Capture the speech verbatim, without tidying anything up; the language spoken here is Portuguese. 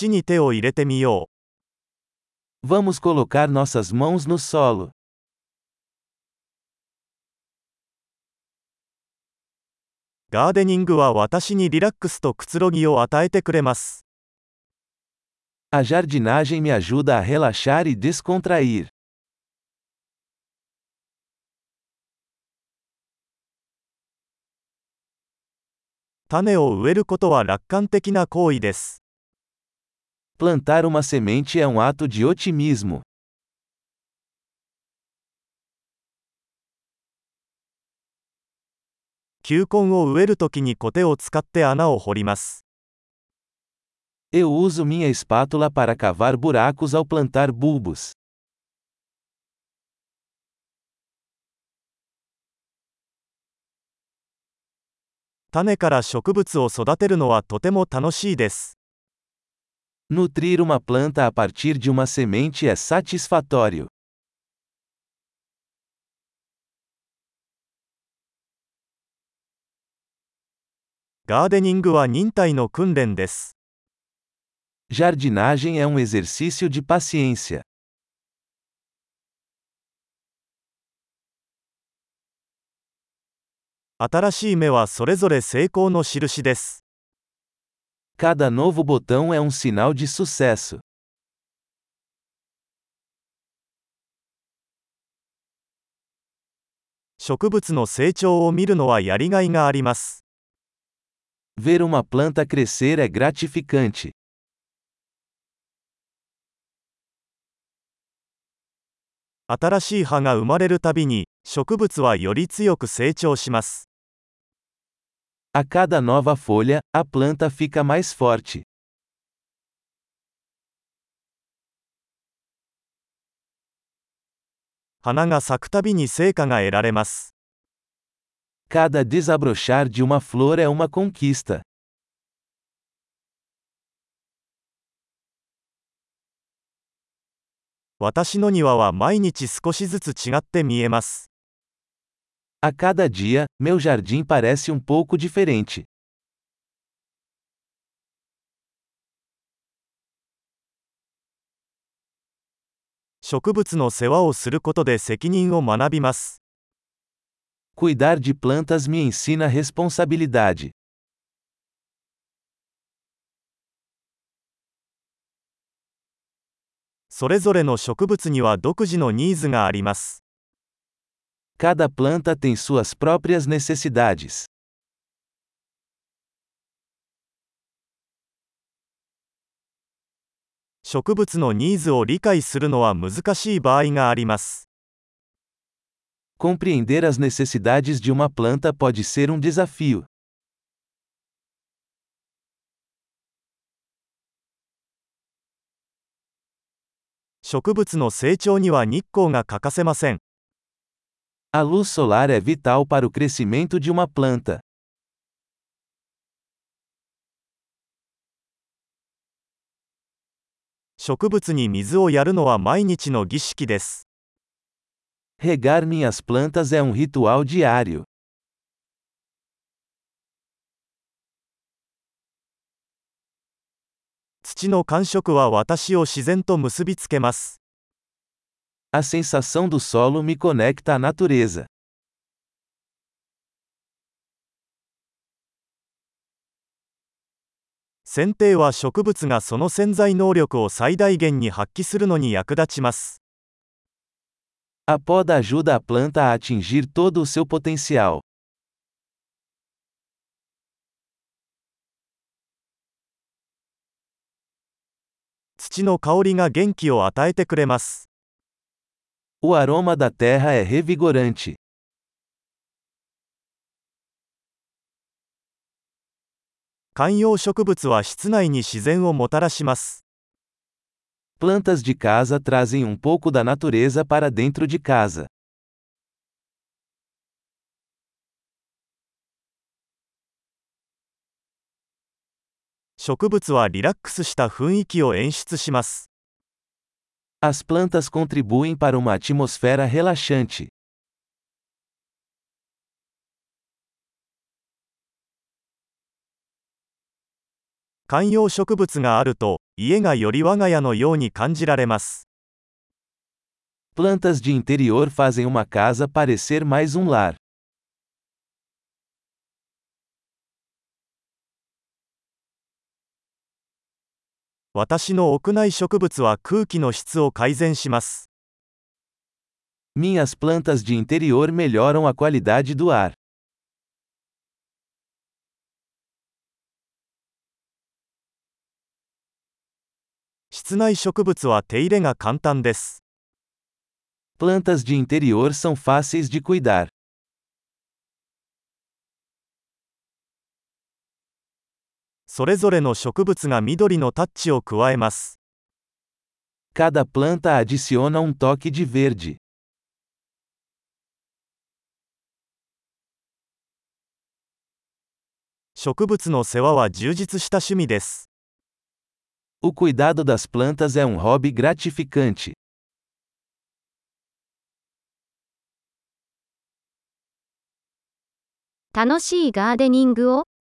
土に手を入れてみよう。Vamos colocar nossas mãos no solo. ガーデニングは私にリラックスとくつろぎを与えてくれます。A jardinagem me ajuda a relaxar e descontrair. 種を植えることは楽観的な行為です。Plantar uma semente é um ato de otimismo. 球根を植えるときにコテを使って穴を掘ります。Eu uso minha espátula para cavar buracos ao plantar bulbos. 種から植物を育てるのはとても楽しいです。Nutrir uma planta a partir de uma semente é satisfatório. ガーデニングは忍耐の訓練です。Jardinagem é um exercício de paciência. 新しい芽はそれぞれ成功の印です。Cada novo botão é um sinal de sucesso. 植物の成長を見るのはやりがいがあります。Ver uma planta crescer é gratificante. 新しい葉が生まれるたびに、植物はより強く成長します。A cada nova folha, a planta fica mais forte. 花が咲くたびに成果が得られます。Cada desabrochar de uma flor é uma conquista. 私の庭は毎日少しずつ違って見えます。A cada dia, meu jardim parece um pouco diferente. 植物の世話をすることで責任を学びます。Cuidar de plantas me ensina responsabilidade. それぞれの植物には独自のニーズがあります。Cada planta tem suas próprias necessidades. 植物のニーズを理解するのは難しい場合があります。Compreender as necessidades de uma planta pode ser um desafio.植物の成長には日光が欠かせません。A luz solar é vital para o crescimento de uma planta. 植物に水をやるのは毎日の儀式です。Regar minhas plantas é um ritual diário. 土の感触は私を自然と結びつけます。A sensação do solo me conecta à natureza. 剪定は植物がその潜在能力を最大限に発揮するのに役立ちます。A poda ajuda a planta a atingir todo o seu potencial.土の香りが元気を与えてくれます。O aroma da terra é revigorante. 観葉植物は室内に自然をもたらします。Plantas de casa trazem um pouco da natureza para dentro de casa. 植物はリラックスした雰囲気を演出します。As plantas contribuem para uma atmosfera relaxante. 観葉植物があると、家がより我が家のように感じられます。Plantas de interior fazem uma casa parecer mais um lar. 私の屋内植物は空気の質を改善します。Minhas plantas de interior melhoram a qualidade do ar. 室内植物は手入れが簡単です。Plantas de interior são fáceis de cuidar. それぞれの植物が緑のタッチを加えます。Cada planta adiciona um toque de verde. 植物の世話は充実した趣味です。O cuidado das plantas é um hobby gratificante. 楽しいガーデニングを